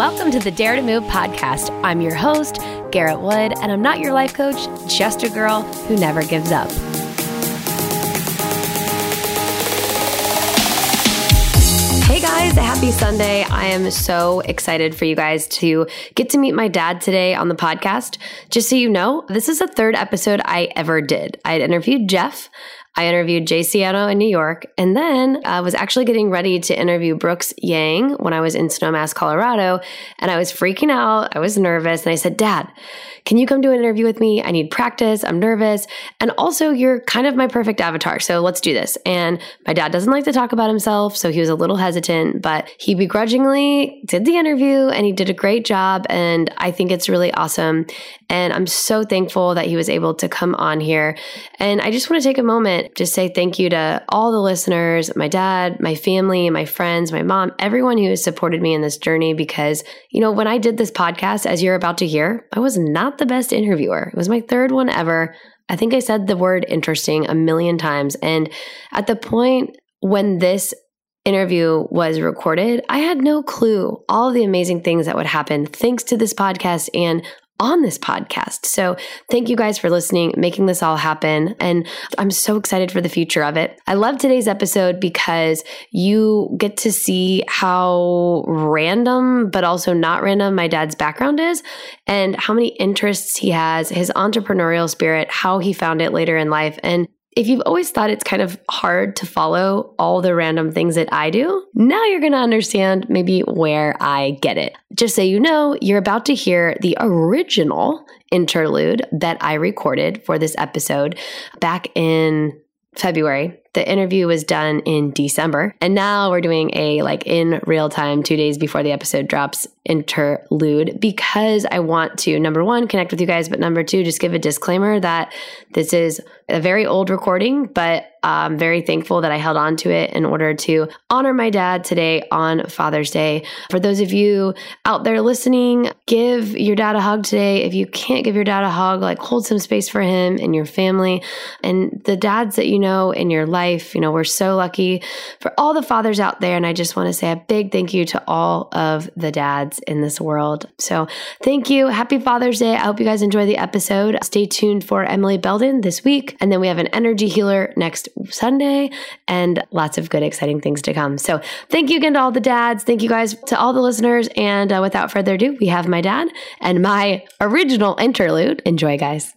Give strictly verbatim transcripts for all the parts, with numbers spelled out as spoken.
Welcome to the Dare to Move podcast. I'm your host, Garrett Wood, and I'm not your life coach, just a girl who never gives up. Hey guys, happy Sunday. I am so excited for you guys to get to meet my dad today on the podcast. Just so you know, this is the third episode I ever did. I interviewed Jeff. I interviewed Jay Siano in New York, and then I was actually getting ready to interview Brooks Yang when I was in Snowmass, Colorado, and I was freaking out. I was nervous, and I said, Dad, can you come do an interview with me? I need practice. I'm nervous. And also, you're kind of my perfect avatar, so let's do this. And my dad doesn't like to talk about himself, so he was a little hesitant, but he begrudgingly did the interview, and he did a great job, and I think it's really awesome. And I'm so thankful that he was able to come on here. And I just want to take a moment just say thank you to all the listeners, my dad, my family, my friends, my mom, everyone who has supported me in this journey because, you know, when I did this podcast, as you're about to hear, I was not the best interviewer. It was my third one ever. I think I said the word interesting a million times. And at the point when this interview was recorded, I had no clue all the amazing things that would happen thanks to this podcast and on this podcast. So thank you guys for listening, making this all happen. And I'm so excited for the future of it. I love today's episode because you get to see how random, but also not random my dad's background is and how many interests he has, his entrepreneurial spirit, how he found it later in life. And if you've always thought it's kind of hard to follow all the random things that I do, now you're going to understand maybe where I get it. Just so you know, you're about to hear the original interlude that I recorded for this episode back in February. The interview was done in December, and now we're doing a like in real time, two days before the episode drops interlude because I want to, number one, connect with you guys, but number two, just give a disclaimer that this is a very old recording, but I'm very thankful that I held on to it in order to honor my dad today on Father's Day. For those of you out there listening, give your dad a hug today. If you can't give your dad a hug, like hold some space for him and your family and the dads that you know in your life. Life. You know, we're so lucky for all the fathers out there. And I just want to say a big thank you to all of the dads in this world. So thank you. Happy Father's Day. I hope you guys enjoy the episode. Stay tuned for Emily Belden this week. And then we have an energy healer next Sunday and lots of good, exciting things to come. So thank you again to all the dads. Thank you guys to all the listeners. And uh, without further ado, we have my dad and my original interlude. Enjoy, guys.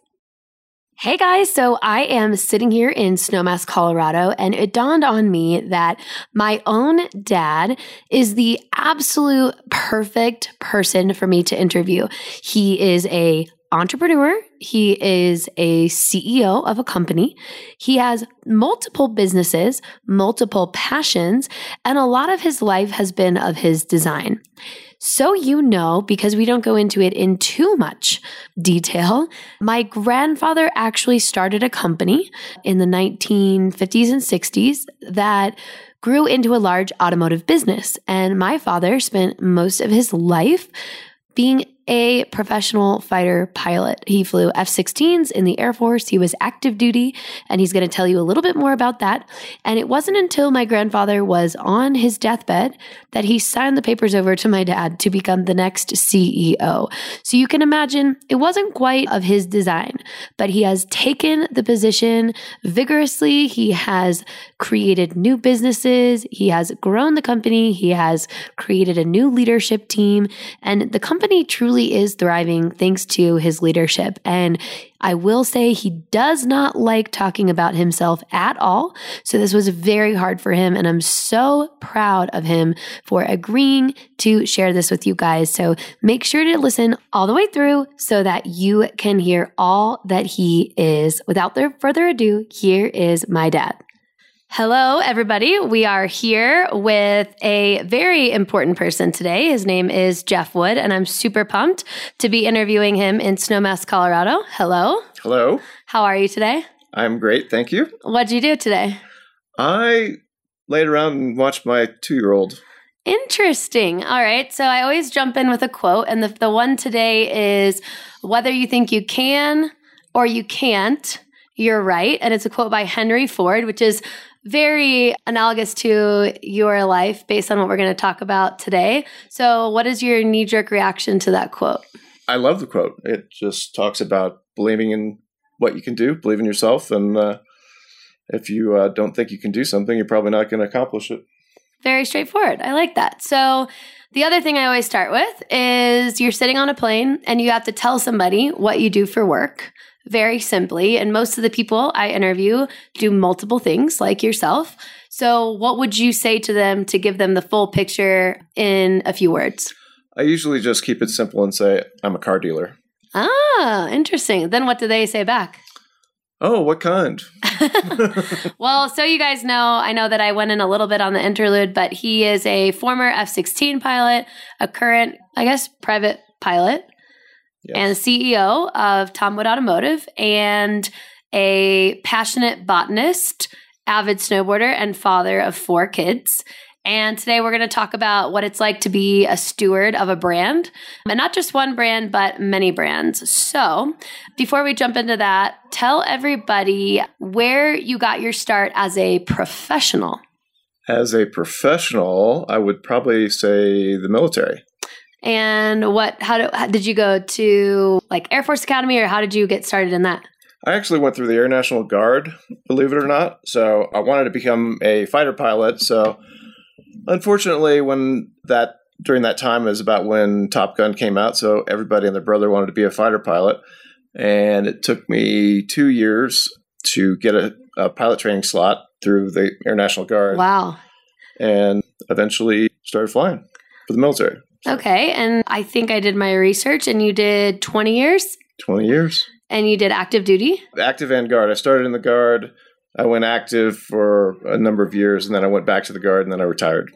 Hey guys, so I am sitting here in Snowmass, Colorado, and it dawned on me that my own dad is the absolute perfect person for me to interview. He is a entrepreneur. He is a C E O of a company. He has multiple businesses, multiple passions, and a lot of his life has been of his design. So you know, because we don't go into it in too much detail, my grandfather actually started a company in the nineteen fifties and sixties that grew into a large automotive business. And my father spent most of his life being a professional fighter pilot. He flew F sixteens in the Air Force. He was active duty, and he's going to tell you a little bit more about that. And it wasn't until my grandfather was on his deathbed that he signed the papers over to my dad to become the next C E O. So you can imagine it wasn't quite of his design, but he has taken the position vigorously. He has created new businesses. He has grown the company. He has created a new leadership team, and the company truly is thriving thanks to his leadership. And I will say he does not like talking about himself at all. So this was very hard for him. And I'm so proud of him for agreeing to share this with you guys. So make sure to listen all the way through so that you can hear all that he is. Without further ado, here is my dad. Hello, everybody. We are here with a very important person today. His name is Jeff Wood, and I'm super pumped to be interviewing him in Snowmass, Colorado. Hello. Hello. How are you today? I'm great. Thank you. What'd you do today? I laid around and watched my two-year-old. Interesting. All right. So I always jump in with a quote, and the, the one today is, whether you think you can or you can't, you're right. And it's a quote by Henry Ford, which is very analogous to your life based on what we're going to talk about today. So what is your knee-jerk reaction to that quote? I love the quote. It just talks about believing in what you can do, believe in yourself. And uh, if you uh, don't think you can do something, you're probably not going to accomplish it. Very straightforward. I like that. So the other thing I always start with is you're sitting on a plane and you have to tell somebody what you do for work. Very simply. And most of the people I interview do multiple things like yourself. So what would you say to them to give them the full picture in a few words? I usually just keep it simple and say, I'm a car dealer. Ah, interesting. Then what do they say back? Oh, what kind? Well, so you guys know, I know that I went in a little bit on the interlude, but he is a former F sixteen pilot, a current, I guess, private pilot. Yes. And C E O of Tom Wood Automotive, and a passionate botanist, avid snowboarder, and father of four kids. And today we're going to talk about what it's like to be a steward of a brand, and not just one brand, but many brands. So before we jump into that, tell everybody where you got your start as a professional. As a professional, I would probably say the military. And what, how, do, how did you go to like Air Force Academy, or how did you get started in that? I actually went through the Air National Guard, believe it or not. So I wanted to become a fighter pilot. So unfortunately, when that, during that time is about when Top Gun came out. So everybody and their brother wanted to be a fighter pilot. And it took me two years to get a, a pilot training slot through the Air National Guard. Wow. And eventually started flying for the military. Okay. And I think I did my research, and you did twenty years? twenty years. And you did active duty? Active and Guard. I started in the Guard. I went active for a number of years, and then I went back to the Guard, and then I retired.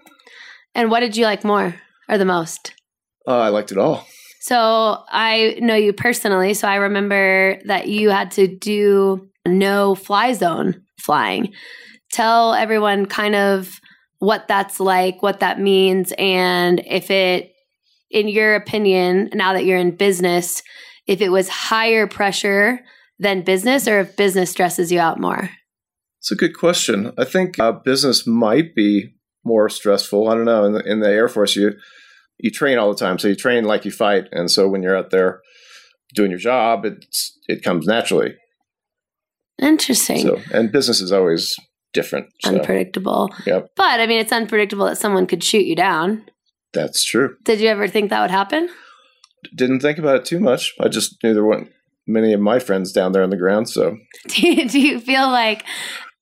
And what did you like more or the most? Uh, I liked it all. So I know you personally. So I remember that you had to do no fly zone flying. Tell everyone kind of what that's like, what that means, and if it, in your opinion, now that you're in business, if it was higher pressure than business, or if business stresses you out more? It's a good question. I think uh, business might be more stressful. I don't know. In the, in the Air Force, you you train all the time. So you train like you fight. And so when you're out there doing your job, it's, it comes naturally. Interesting. So, and business is always different. So. Unpredictable. Yep. But, I mean, it's unpredictable that someone could shoot you down. That's true. Did you ever think that would happen? Didn't think about it too much. I just knew there weren't many of my friends down there on the ground, so. Do you, do you feel like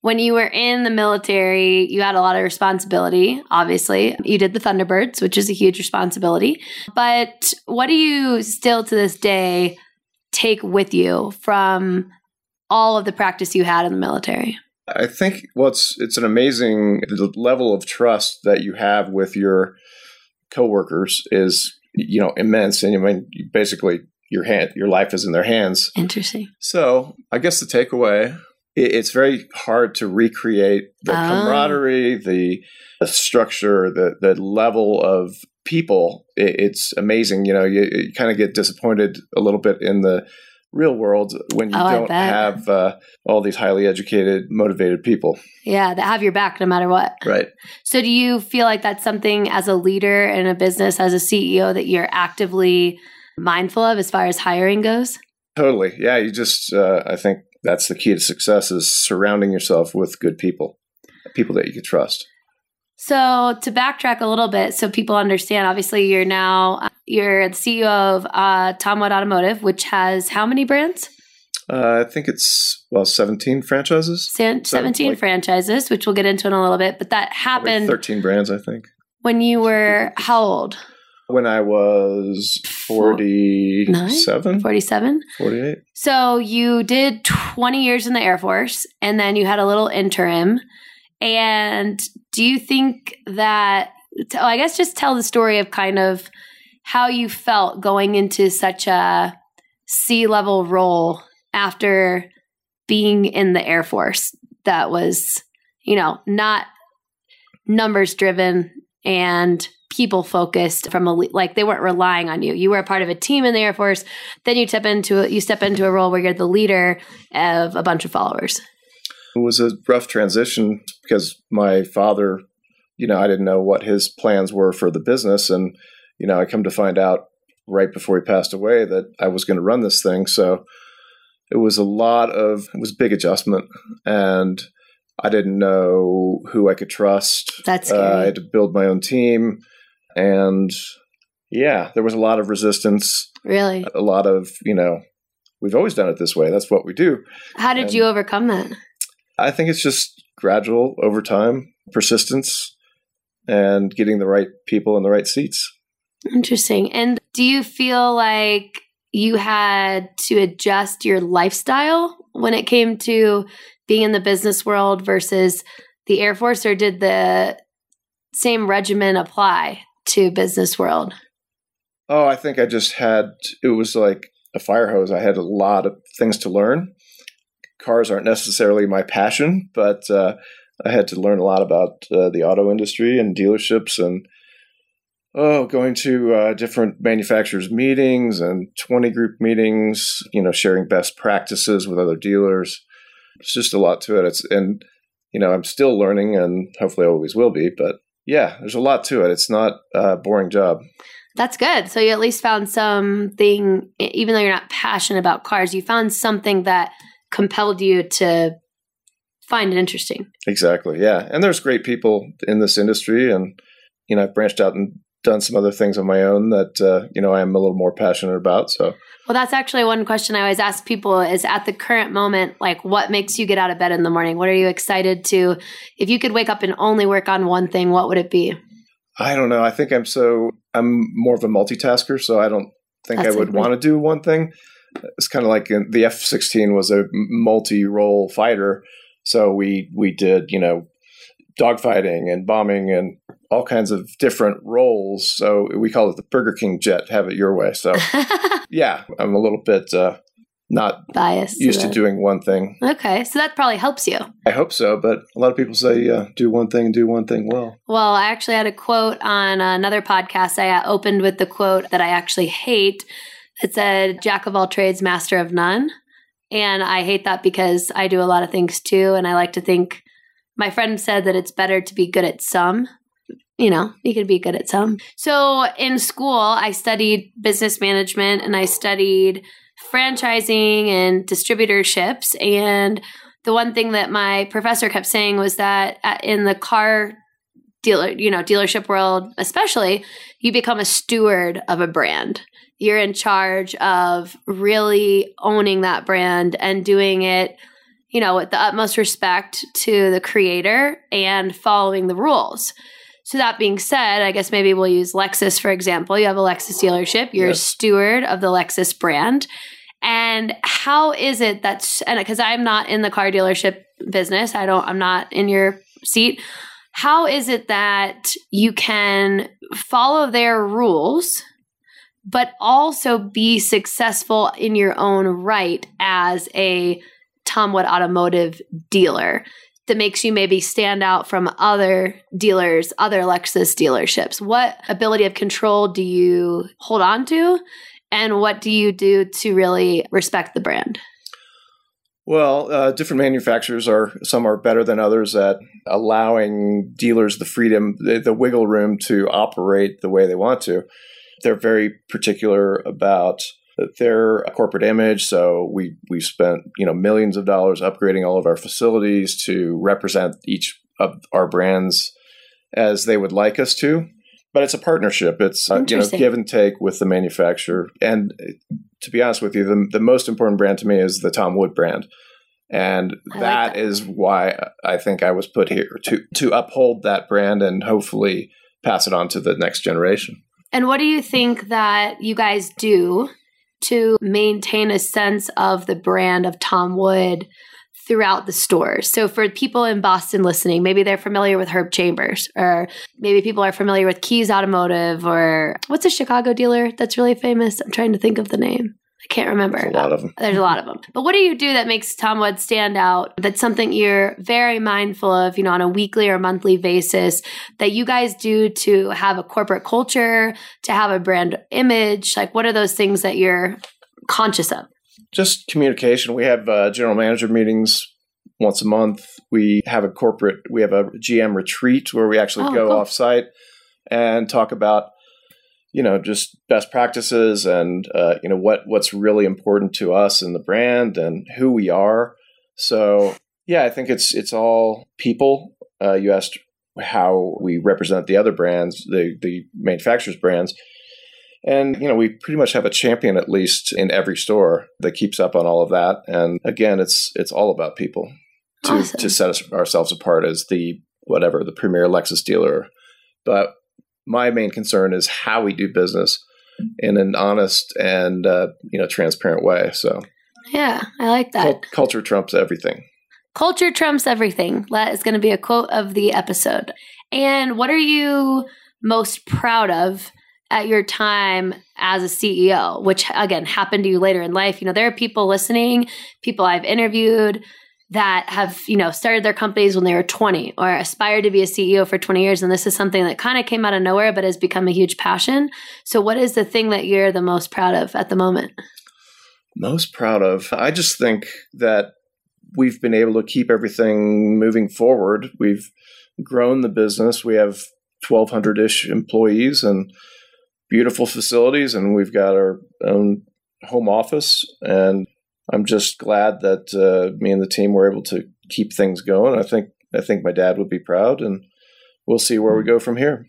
when you were in the military, you had a lot of responsibility, obviously. You did the Thunderbirds, which is a huge responsibility. But what do you still to this day take with you from all of the practice you had in the military? I think well, it's, it's an amazing level of trust that you have with your coworkers is, you know, immense. And I mean, you basically your hand, your life is in their hands. Interesting. So I guess the takeaway, it, it's very hard to recreate the oh. camaraderie, the, the structure, the the level of people. It, it's amazing. You know, you, you kind of get disappointed a little bit in the real world when you oh, don't have uh, all these highly educated, motivated people. Yeah, that have your back no matter what. Right. So do you feel like that's something as a leader in a business, as a C E O, that you're actively mindful of as far as hiring goes? Totally. Yeah, you just, uh, I think that's the key to success is surrounding yourself with good people, people that you can trust. So to backtrack a little bit, so people understand, obviously you're now, you're the C E O of uh, Tom Wood Automotive, which has how many brands? Uh, I think it's, well, seventeen franchises. seventeen like, franchises, which we'll get into in a little bit, but that happened. thirteen brands, I think. When you were how old? When I was forty-seven. forty-seven? forty-eight. So you did twenty years in the Air Force, and then you had a little interim. And do you think that, I guess just tell the story of kind of how you felt going into such a C-level role after being in the Air Force that was, you know, not numbers driven and people focused from a, like they weren't relying on you. You were a part of a team in the Air Force. Then you step into, you step into a role where you're the leader of a bunch of followers. It was a rough transition because my father, you know, I didn't know what his plans were for the business. And, you know, I come to find out right before he passed away that I was going to run this thing. So it was a lot of, it was a big adjustment. And I didn't know who I could trust. That's scary. Uh, I had to build my own team. And yeah, there was a lot of resistance. Really? A lot of, you know, we've always done it this way. That's what we do. How did and you overcome that? I think it's just gradual over time, persistence, and getting the right people in the right seats. Interesting. And do you feel like you had to adjust your lifestyle when it came to being in the business world versus the Air Force, or did the same regimen apply to business world? Oh, I think I just had, it was like a fire hose. I had a lot of things to learn. Cars aren't necessarily my passion, but uh, I had to learn a lot about uh, the auto industry and dealerships and oh, going to uh, different manufacturers' meetings and twenty group meetings, you know, sharing best practices with other dealers. It's just a lot to it. It's, and, you know, I'm still learning and hopefully I always will be. But yeah, there's a lot to it. It's not a boring job. That's good. So you at least found something, even though you're not passionate about cars, you found something that compelled you to find it interesting. Exactly. Yeah. And there's great people in this industry. And, you know, I've branched out and done some other things on my own that, uh, you know, I am a little more passionate about. So, well, that's actually one question I always ask people is at the current moment, like what makes you get out of bed in the morning? What are you excited to, if you could wake up and only work on one thing, what would it be? I don't know. I think I'm so, I'm more of a multitasker, so I don't think that's I would want to do one thing. It's kind of like in, the F sixteen was a multi-role fighter. So we, we did, you know, dogfighting and bombing and all kinds of different roles. So we call it the Burger King jet, have it your way. So yeah, I'm a little bit uh, not biased, used to doing one thing. Okay. So that probably helps you. I hope so. But a lot of people say, uh, do one thing and do one thing well. Well, I actually had a quote on another podcast. I uh, opened with the quote that I actually hate. It said, "Jack of all trades, master of none." And I hate that because I do a lot of things too. And I like to think, my friend said that it's better to be good at some. You know, you could be good at some. So in school, I studied business management and I studied franchising and distributorships. And the one thing that my professor kept saying was that in the car dealer, you know, dealership world, especially, you become a steward of a brand. You're in charge of really owning that brand and doing it, you know, with the utmost respect to the creator and following the rules. So that being said, I guess maybe we'll use Lexus, for example. You have a Lexus dealership. You're yes. a steward of the Lexus brand. And how is it that's, and because I'm not in the car dealership business, I don't, I'm not in your seat. How is it that you can follow their rules, but also be successful in your own right as a Tom Wood Automotive dealer that makes you maybe stand out from other dealers, other Lexus dealerships? What ability of control do you hold on to? And what do you do to really respect the brand? Well, uh, different manufacturers are, some are better than others at allowing dealers the freedom, the, the wiggle room to operate the way they want to. They're very particular about their corporate image. So we we spent, you know, millions of dollars upgrading all of our facilities to represent each of our brands as they would like us to. But it's a partnership. It's uh, you know, give and take with the manufacturer. And to be honest with you, the, the most important brand to me is the Tom Wood brand. And that, like that is why I think I was put here to to uphold that brand and hopefully pass it on to the next generation. And what do you think that you guys do to maintain a sense of the brand of Tom Wood throughout the stores? So for people in Boston listening, maybe they're familiar with Herb Chambers, or maybe people are familiar with Keys Automotive, or what's a Chicago dealer that's really famous? I'm trying to think of the name. I can't remember. There's a lot of them. There's a lot of them. But what do you do that makes Tom Wood stand out? That's something you're very mindful of, you know, on a weekly or monthly basis that you guys do to have a corporate culture, to have a brand image. Like, what are those things that you're conscious of? Just communication. We have uh, general manager meetings once a month. We have a corporate, we have a G M retreat where we actually oh, go cool. offsite and talk about, you know, just best practices and, uh, you know, what, what's really important to us in the brand and who we are. So yeah, I think it's, it's all people. Uh, you asked how we represent the other brands, the, the manufacturers' brands. And, you know, we pretty much have a champion, at least in every store, that keeps up on all of that. And again, it's it's all about people to, awesome. to set us, ourselves apart as the, whatever, the premier Lexus dealer. But my main concern is how we do business in an honest and, uh, you know, transparent way. So, yeah, I like that. Cult- culture trumps everything. Culture trumps everything. That is going to be a quote of the episode. And what are you most proud of at your time as a C E O, which again happened to you later in life? You know, there are people listening, people I've interviewed that have, you know, started their companies when they were twenty or aspired to be a C E O for twenty years. And this is something that kind of came out of nowhere, but has become a huge passion. So what is the thing that you're the most proud of at the moment? Most proud of? I just think that we've been able to keep everything moving forward. We've grown the business. We have twelve hundred-ish employees and beautiful facilities, and we've got our own home office. And I'm just glad that uh, me and the team were able to keep things going. I think I think my dad would be proud, and we'll see where we go from here.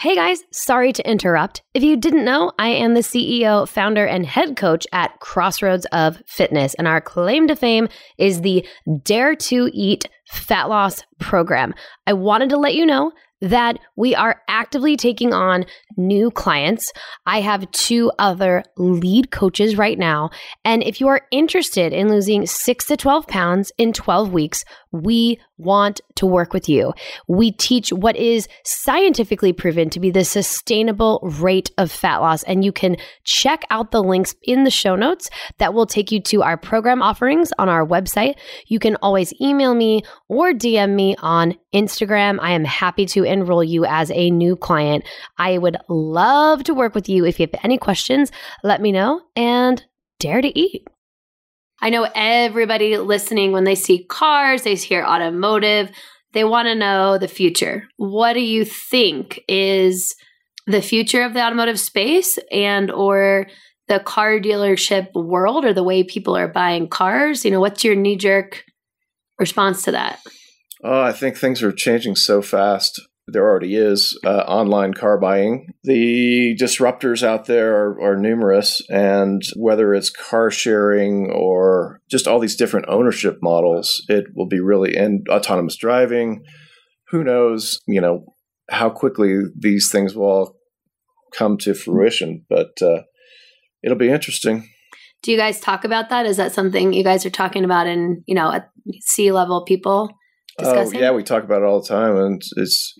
Hey guys, sorry to interrupt. If you didn't know, I am the C E O, founder, and head coach at Crossroads of Fitness, and our claim to fame is the Dare to Eat Fat Loss Program. I wanted to let you know that we are actively taking on new clients. I have two other lead coaches right now. And if you are interested in losing six to twelve pounds in twelve weeks, we want to work with you. We teach what is scientifically proven to be the sustainable rate of fat loss. And you can check out the links in the show notes that will take you to our program offerings on our website. You can always email me or D M me on Instagram. I am happy to enroll you as a new client. I would love to work with you. If you have any questions, let me know, and dare to eat. I know everybody listening, when they see cars, they hear automotive, they want to know the future. What do you think is the future of the automotive space and or the car dealership world or the way people are buying cars? You know, what's your knee-jerk response to that? Oh, I think things are changing so fast. There already is uh, online car buying. The disruptors out there are, are numerous, and whether it's car sharing or just all these different ownership models, it will be really, and autonomous driving. Who knows, you know, how quickly these things will all come to fruition, but uh, it'll be interesting. Do you guys talk about that? Is that something you guys are talking about in, you know, at C-level people? Discussing? Oh, yeah, we talk about it all the time, and it's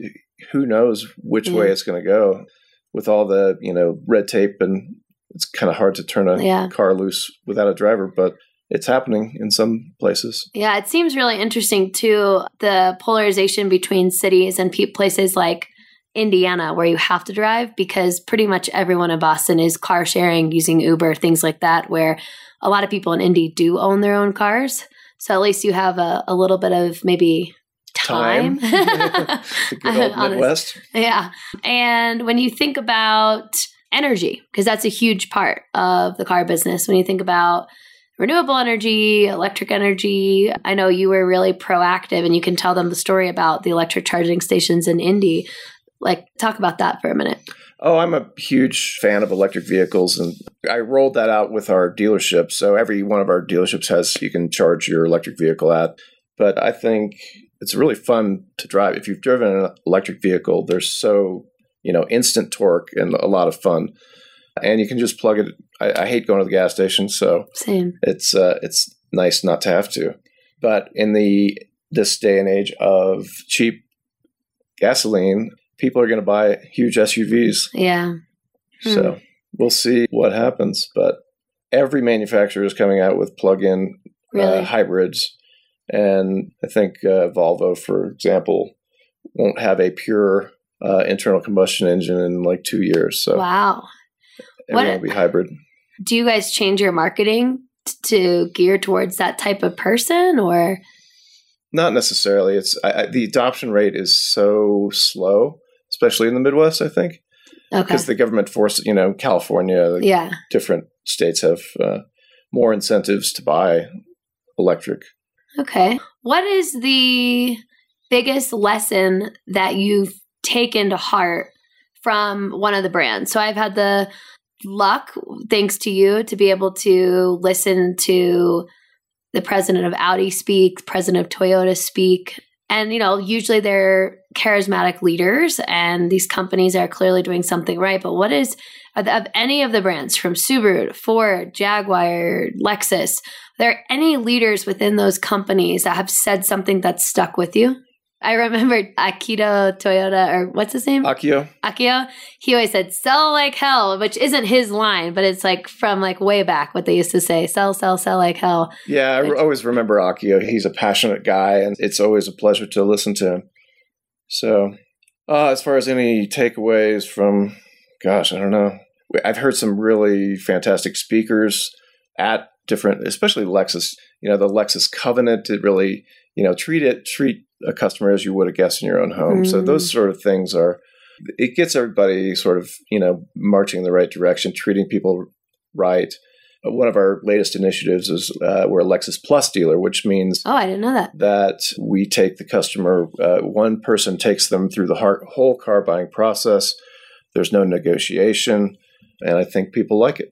who knows which mm-hmm. way it's going to go with all the, you know, red tape, and it's kind of hard to turn a yeah. car loose without a driver, but it's happening in some places. Yeah, it seems really interesting too, the polarization between cities and pe- places like Indiana where you have to drive, because pretty much everyone in Boston is car sharing, using Uber, things like that, where a lot of people in Indy do own their own cars. So at least you have a, a little bit of maybe time. time. The good old Midwest. Yeah. And when you think about energy, because that's a huge part of the car business, when you think about renewable energy, electric energy, I know you were really proactive, and you can tell them the story about the electric charging stations in Indy. Like, talk about that for a minute. Oh, I'm a huge fan of electric vehicles, and I rolled that out with our dealership. So every one of our dealerships has, you can charge your electric vehicle at. But I think it's really fun to drive. If you've driven an electric vehicle, there's so, you know, instant torque and a lot of fun. And you can just plug it. I, I hate going to the gas station, so Same. it's uh, it's nice not to have to. But in the this day and age of cheap gasoline, people are going to buy huge S U Vs. Yeah. Hmm. So we'll see what happens. But every manufacturer is coming out with plug-in really? uh, hybrids. And I think uh, Volvo, for example, won't have a pure uh, internal combustion engine in like two years. So wow. Everyone what, will be hybrid. Do you guys change your marketing to gear towards that type of person, or? Not necessarily. It's I, I, the adoption rate is so slow, especially in the Midwest, I think. Okay. Because the government forced, you know, California, like yeah. different states have uh, more incentives to buy electric. Okay. What is the biggest lesson that you've taken to heart from one of the brands? So I've had the luck, thanks to you, to be able to listen to the president of Audi speak, president of Toyota speak. And, you know, usually they're charismatic leaders and these companies are clearly doing something right. But what is, of any of the brands from Subaru to Ford, Jaguar, Lexus, are there any leaders within those companies that have said something that's stuck with you? I remember Akio Toyota, or what's his name? Akio. Akio. He always said, sell like hell, which isn't his line, but it's like from like way back what they used to say, sell, sell, sell like hell. Yeah, I which- always remember Akio. He's a passionate guy, and it's always a pleasure to listen to him. So uh, as far as any takeaways from, gosh, I don't know. I've heard some really fantastic speakers at different, especially Lexus. You know, the Lexus Covenant, it really, you know, treat it, treat a customer as you would a guest in your own home. Mm. So those sort of things are, it gets everybody sort of, you know, marching in the right direction, treating people right. One of our latest initiatives is uh, we're a Lexus Plus dealer, which means oh, I didn't know that that we take the customer, uh, one person takes them through the whole car buying process. There's no negotiation, and I think people like it.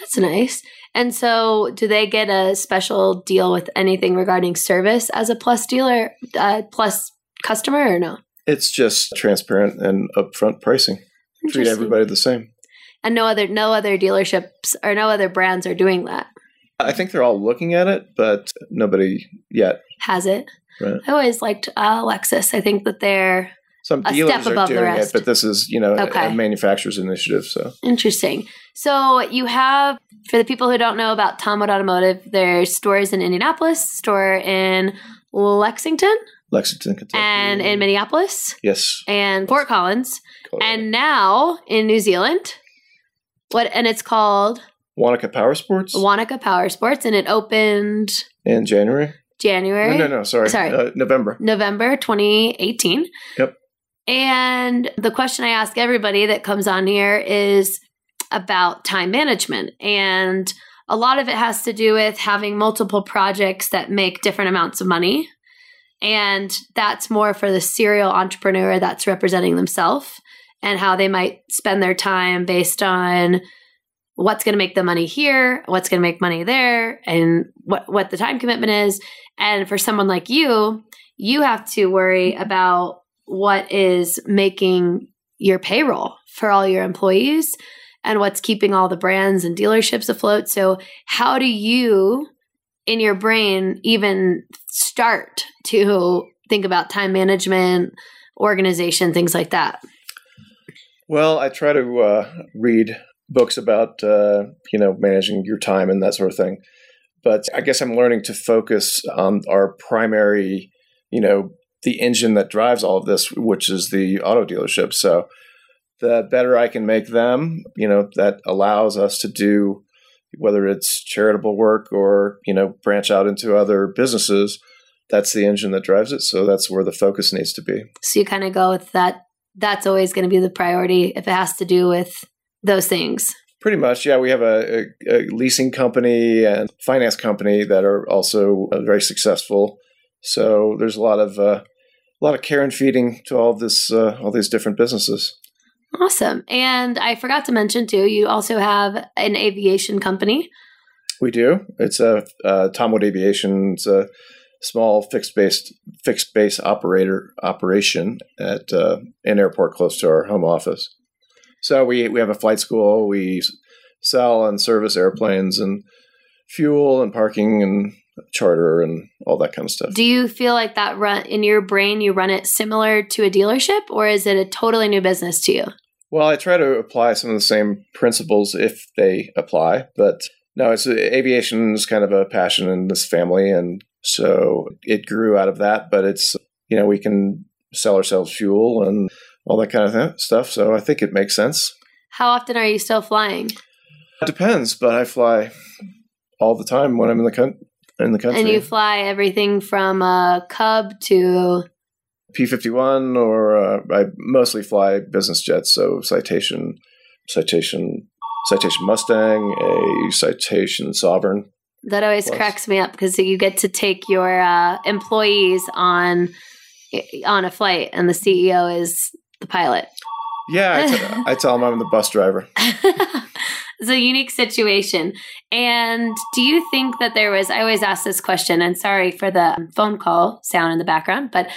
That's nice. And so do they get a special deal with anything regarding service as a Plus dealer, uh, Plus customer, or no? It's just transparent and upfront pricing. Treat everybody the same. And no other no other dealerships or no other brands are doing that. I think they're all looking at it, but nobody yet has it. Right. I always liked uh, Lexus. I think that they're Some a dealers step above are doing the rest. It, but this is, you know, okay. a, a manufacturer's initiative. So interesting. So you have, for the people who don't know about Tom Wood Automotive, there's stores in Indianapolis, store in Lexington, Lexington, Kentucky, and in Minneapolis, yes, and Fort Collins, Colorado. And now in New Zealand. What and it's called Wanaka Power Sports. Wanaka Power Sports, and it opened in January. January. No, no, no. Sorry, sorry. Uh, November. November twenty eighteen. Yep. And the question I ask everybody that comes on here is about time management. And a lot of it has to do with having multiple projects that make different amounts of money. And that's more for the serial entrepreneur that's representing themselves and how they might spend their time based on what's going to make the money here, what's going to make money there, and what, what the time commitment is. And for someone like you, you have to worry about what is making your payroll for all your employees and what's keeping all the brands and dealerships afloat. So how do you, in your brain, even start to think about time management, organization, things like that? Well, I try to uh, read books about, uh, you know, managing your time and that sort of thing. But I guess I'm learning to focus on our primary, you know, the engine that drives all of this, which is the auto dealership. So the better I can make them, you know, that allows us to do, whether it's charitable work or, you know, branch out into other businesses, that's the engine that drives it. So that's where the focus needs to be. So you kind of go with that. That's always going to be the priority if it has to do with those things. Pretty much. Yeah. We have a, a, a leasing company and finance company that are also very successful. So there's a lot of, uh, A lot of care and feeding to all this, uh, all these different businesses. Awesome. And I forgot to mention too, you also have an aviation company. We do. It's a uh, Tom Wood Aviation. It's a small fixed based fixed base operator operation at uh, an airport close to our home office. So we we have a flight school. We sell and service airplanes and fuel and parking and charter and all that kind of stuff. Do you feel like that run in your brain, you run it similar to a dealership, or is it a totally new business to you? Well, I try to apply some of the same principles if they apply, but no, it's aviation is kind of a passion in this family. And so it grew out of that, but it's, you know, we can sell ourselves fuel and all that kind of stuff. So I think it makes sense. How often are you still flying? It depends, but I fly all the time when I'm in the con- in the country. And you fly everything from a Cub to P fifty-one, or uh, I mostly fly business jets. So Citation, Citation, Citation Mustang, a Citation Sovereign. That always Plus. cracks me up because you get to take your uh, employees on on a flight, and the C E O is the pilot. Yeah, I, t- I tell them I'm the bus driver. It's a unique situation. And do you think that there was, I always ask this question, and sorry for the phone call sound in the background, but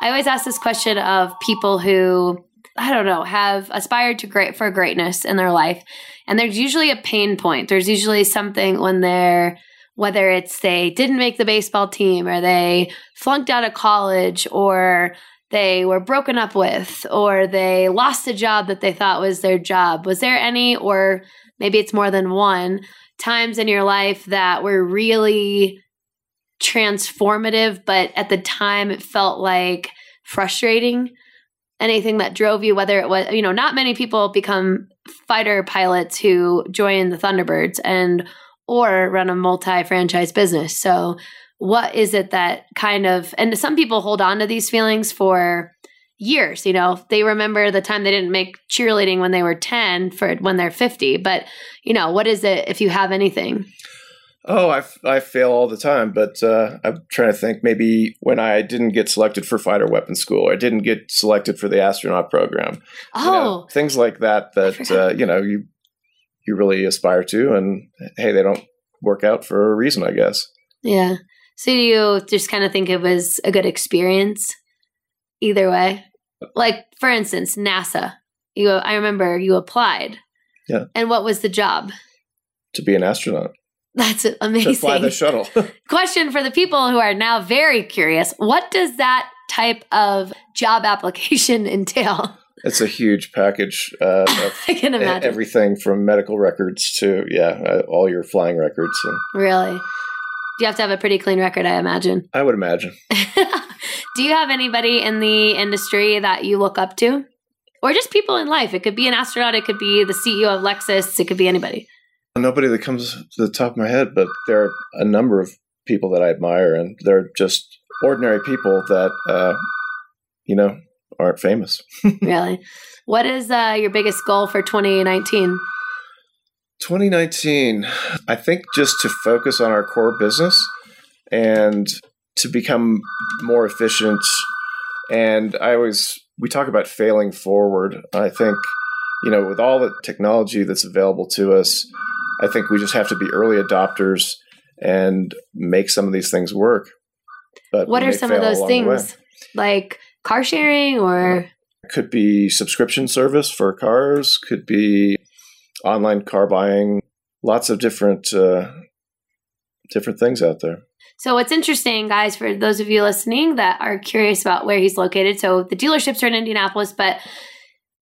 I always ask this question of people who, I don't know, have aspired to great for greatness in their life. And there's usually a pain point. There's usually something when they're, whether it's they didn't make the baseball team, or they flunked out of college, or they were broken up with, or they lost a job that they thought was their job. Was there any, or maybe it's more than one, times in your life that were really transformative, but at the time it felt like frustrating? Anything that drove you, whether it was, you know, not many people become fighter pilots who join the Thunderbirds and or run a multi-franchise business. So what is it that kind of, and some people hold on to these feelings for years, you know, they remember the time they didn't make cheerleading when they were ten for when they're fifty, but you know, what is it if you have anything? Oh, I, I fail all the time, but uh, I'm trying to think maybe when I didn't get selected for fighter weapons school, or I didn't get selected for the astronaut program. Oh. You know, things like that, that, uh, you know, you, you really aspire to, and hey, they don't work out for a reason, I guess. Yeah. So do you just kind of think it was a good experience either way? Like, for instance, NASA. You, I remember you applied. Yeah. And what was the job? To be an astronaut. That's amazing. To fly the shuttle. Question for the people who are now very curious. What does that type of job application entail? It's a huge package. Uh, of I can imagine. Everything from medical records to, yeah, uh, all your flying records. And really? You have to have a pretty clean record, I imagine. I would imagine. Do you have anybody in the industry that you look up to? Or just people in life? It could be an astronaut. It could be the C E O of Lexus. It could be anybody. Nobody that comes to the top of my head, but there are a number of people that I admire, and they're just ordinary people that, uh, you know, aren't famous. Really? What is uh, your biggest goal for twenty nineteen? twenty nineteen, I think just to focus on our core business and to become more efficient. And I always, we talk about failing forward. I think, you know, with all the technology that's available to us, I think we just have to be early adopters and make some of these things work. But what are some of those things? Like car sharing, or? Could be subscription service for cars, could be online car buying, lots of different, uh, different things out there. So what's interesting, guys, for those of you listening that are curious about where he's located. So the dealerships are in Indianapolis, but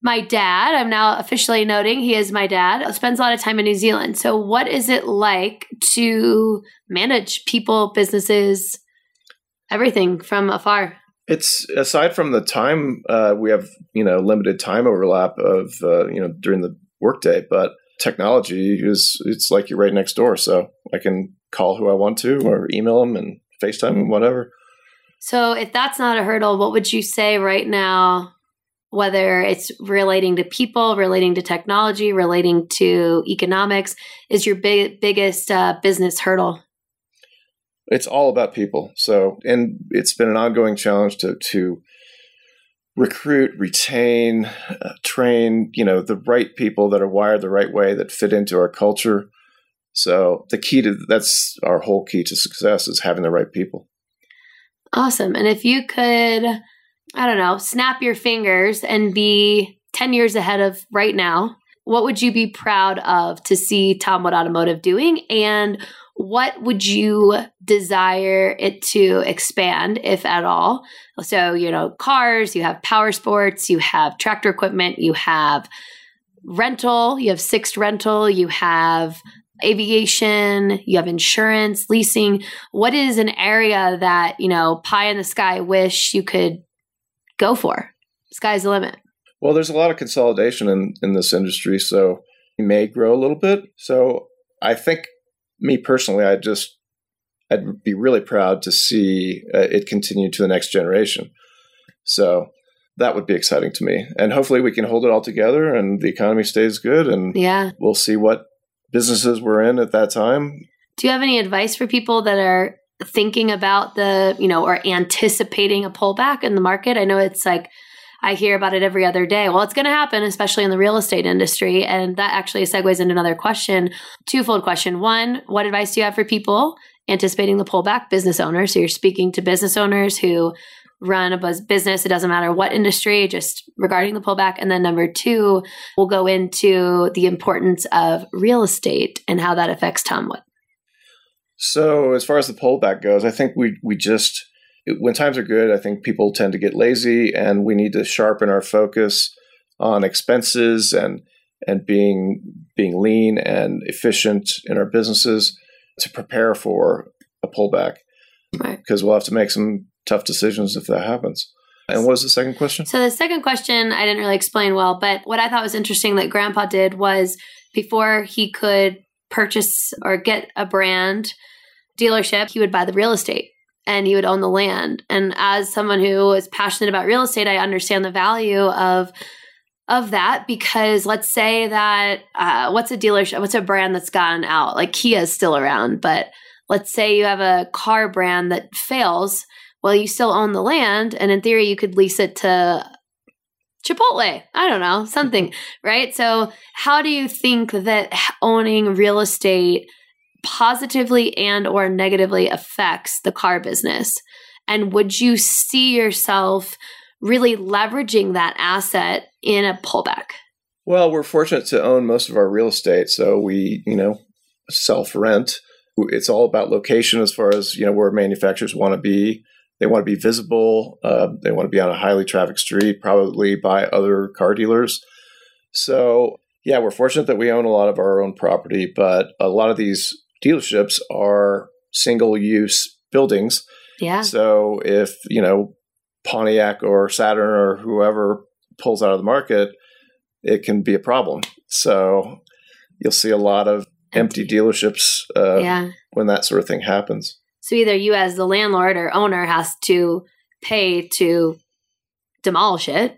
my dad, I'm now officially noting he is my dad, spends a lot of time in New Zealand. So what is it like to manage people, businesses, everything from afar? It's aside from the time, uh, we have, you know, limited time overlap of, uh, you know, during the workday, but technology is, it's like you're right next door. So I can call who I want to, or email them and FaceTime and whatever. So if that's not a hurdle, what would you say right now? Whether it's relating to people, relating to technology, relating to economics, is your big, biggest uh, business hurdle? It's all about people. So, and it's been an ongoing challenge to to recruit, retain, uh, train, you know, the right people that are wired the right way, that fit into our culture. So the key to, that's our whole key to success, is having the right people. Awesome. And if you could, I don't know, snap your fingers and be ten years ahead of right now, what would you be proud of to see Tom Wood Automotive doing? And what would you desire it to expand, if at all? So, you know, cars, you have power sports, you have tractor equipment, you have rental, you have sixth rental, you have aviation, you have insurance, leasing. What is an area that, you know, pie in the sky wish you could go for? Sky's the limit. Well, there's a lot of consolidation in, in this industry, so you may grow a little bit. So I think me personally, I just, I'd be really proud to see uh, it continue to the next generation. So that would be exciting to me. And hopefully we can hold it all together and the economy stays good, and yeah. we'll see what businesses we're in at that time. Do you have any advice for people that are thinking about the, you know, or anticipating a pullback in the market? I know it's like, I hear about it every other day. Well, it's going to happen, especially in the real estate industry. And that actually segues into another question, twofold question. One, what advice do you have for people anticipating the pullback, business owners? So you're speaking to business owners who run a business. It doesn't matter what industry, just regarding the pullback. And then number two, we'll go into the importance of real estate and how that affects Tom Wood. So as far as the pullback goes, I think we we just, when times are good, I think people tend to get lazy, and we need to sharpen our focus on expenses and and being being lean and efficient in our businesses to prepare for a pullback. Right. Because we'll have to make some tough decisions if that happens. And what was the second question? So the second question, I didn't really explain well, but what I thought was interesting that Grandpa did was before he could purchase or get a brand dealership, he would buy the real estate. And he would own the land. And as someone who is passionate about real estate, I understand the value of of that, because let's say that, uh, what's a dealership, what's a brand that's gotten out? Like Kia is still around, but let's say you have a car brand that fails. Well, you still own the land. And in theory, you could lease it to Chipotle. I don't know, something, right? So how do you think that owning real estate positively and or negatively affects the car business? And would you see yourself really leveraging that asset in a pullback? Well, we're fortunate to own most of our real estate. So we, you know, self-rent. It's all about location as far as, you know, where manufacturers want to be. They want to be visible. Uh, they want to be on a highly trafficked street, probably by other car dealers. So yeah, we're fortunate that we own a lot of our own property, but a lot of these dealerships are single-use buildings. Yeah. So if, you know, Pontiac or Saturn or whoever pulls out of the market, it can be a problem. So you'll see a lot of empty, empty dealerships uh, yeah. when that sort of thing happens. So either you as the landlord or owner has to pay to demolish it.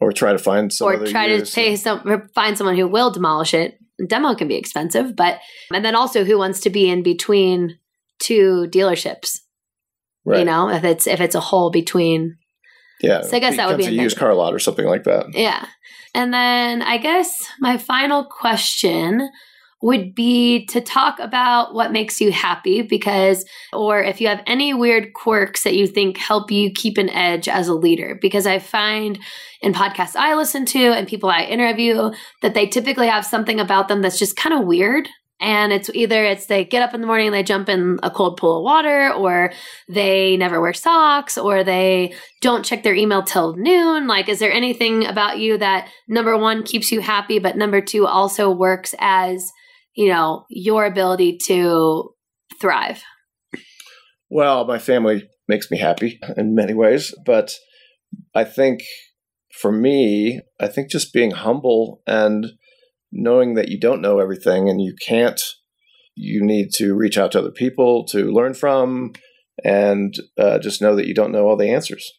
Or try to find some Or try use. to pay some, or find someone who will demolish it. Demo can be expensive, but, and then also who wants to be in between two dealerships, right? You know, if it's, if it's a hole between. Yeah. So I guess that would be a used car lot or something like that. Yeah. And then I guess my final question would be to talk about what makes you happy, because, or if you have any weird quirks that you think help you keep an edge as a leader, because I find in podcasts I listen to and people I interview that they typically have something about them that's just kind of weird. And it's either it's they get up in the morning and they jump in a cold pool of water, or they never wear socks, or they don't check their email till noon. Like, is there anything about you that, number one, keeps you happy, but number two, also works as, you know, your ability to thrive? Well, my family makes me happy in many ways, but I think for me, I think just being humble and knowing that you don't know everything and you can't, you need to reach out to other people to learn from, and uh, just know that you don't know all the answers.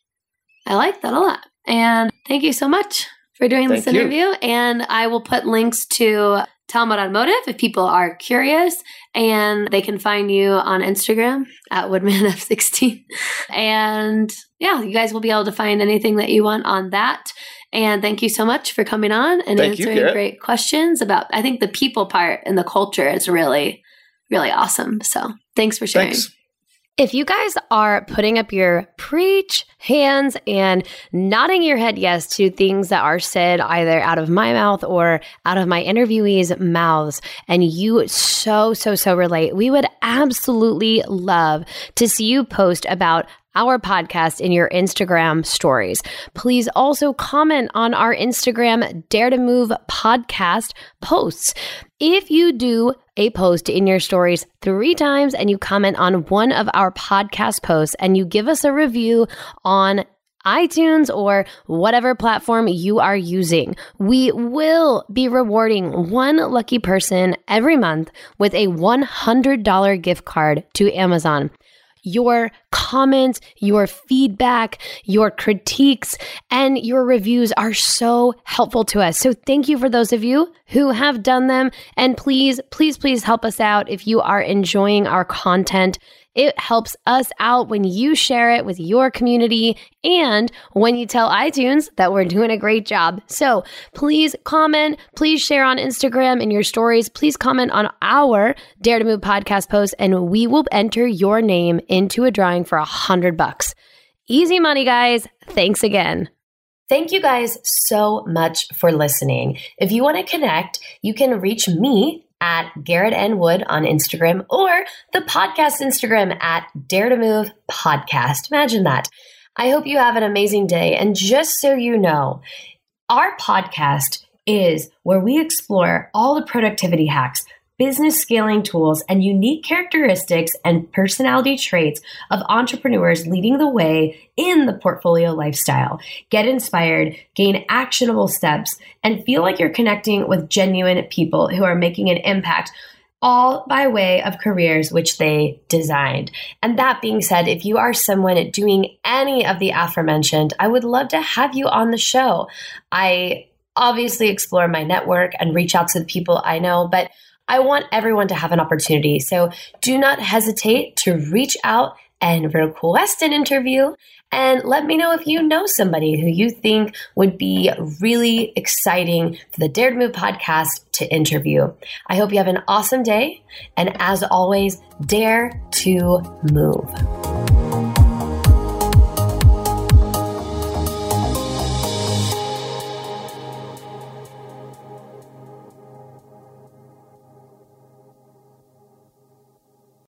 I like that a lot. And thank you so much for doing thank this interview. You. And I will put links to Tom Wood Automotive if people are curious, and they can find you on Instagram at Woodman F sixteen. And yeah, you guys will be able to find anything that you want on that. And thank you so much for coming on and thank answering you, great questions about, I think the people part and the culture is really, really awesome. So thanks for sharing. Thanks. If you guys are putting up your preach hands and nodding your head yes to things that are said either out of my mouth or out of my interviewees' mouths, and you so, so, so relate, we would absolutely love to see you post about our podcast in your Instagram stories. Please also comment on our Instagram Dare to Move podcast posts. If you do a post in your stories three times and you comment on one of our podcast posts and you give us a review on iTunes, or whatever platform you are using. We will be rewarding one lucky person every month with a one hundred dollars gift card to Amazon. Your comments, your feedback, your critiques, and your reviews are so helpful to us. So thank you for those of you who have done them. And please, please, please help us out if you are enjoying our content. It helps us out when you share it with your community and when you tell iTunes that we're doing a great job. So please comment, please share on Instagram and your stories. Please comment on our Dare to Move podcast post, and we will enter your name into a drawing for a hundred bucks. Easy money, guys. Thanks again. Thank you guys so much for listening. If you want to connect, you can reach me at Garrett N. Wood on Instagram, or the podcast Instagram at Dare to Move Podcast. Imagine that. I hope you have an amazing day. And just so you know, our podcast is where we explore all the productivity hacks, business scaling tools, and unique characteristics and personality traits of entrepreneurs leading the way in the portfolio lifestyle. Get inspired, gain actionable steps, and feel like you're connecting with genuine people who are making an impact, all by way of careers which they designed. And that being said, if you are someone doing any of the aforementioned, I would love to have you on the show. I obviously explore my network and reach out to the people I know, but I want everyone to have an opportunity. So do not hesitate to reach out and request an interview, and let me know if you know somebody who you think would be really exciting for the Dare to Move podcast to interview. I hope you have an awesome day, and as always, dare to move.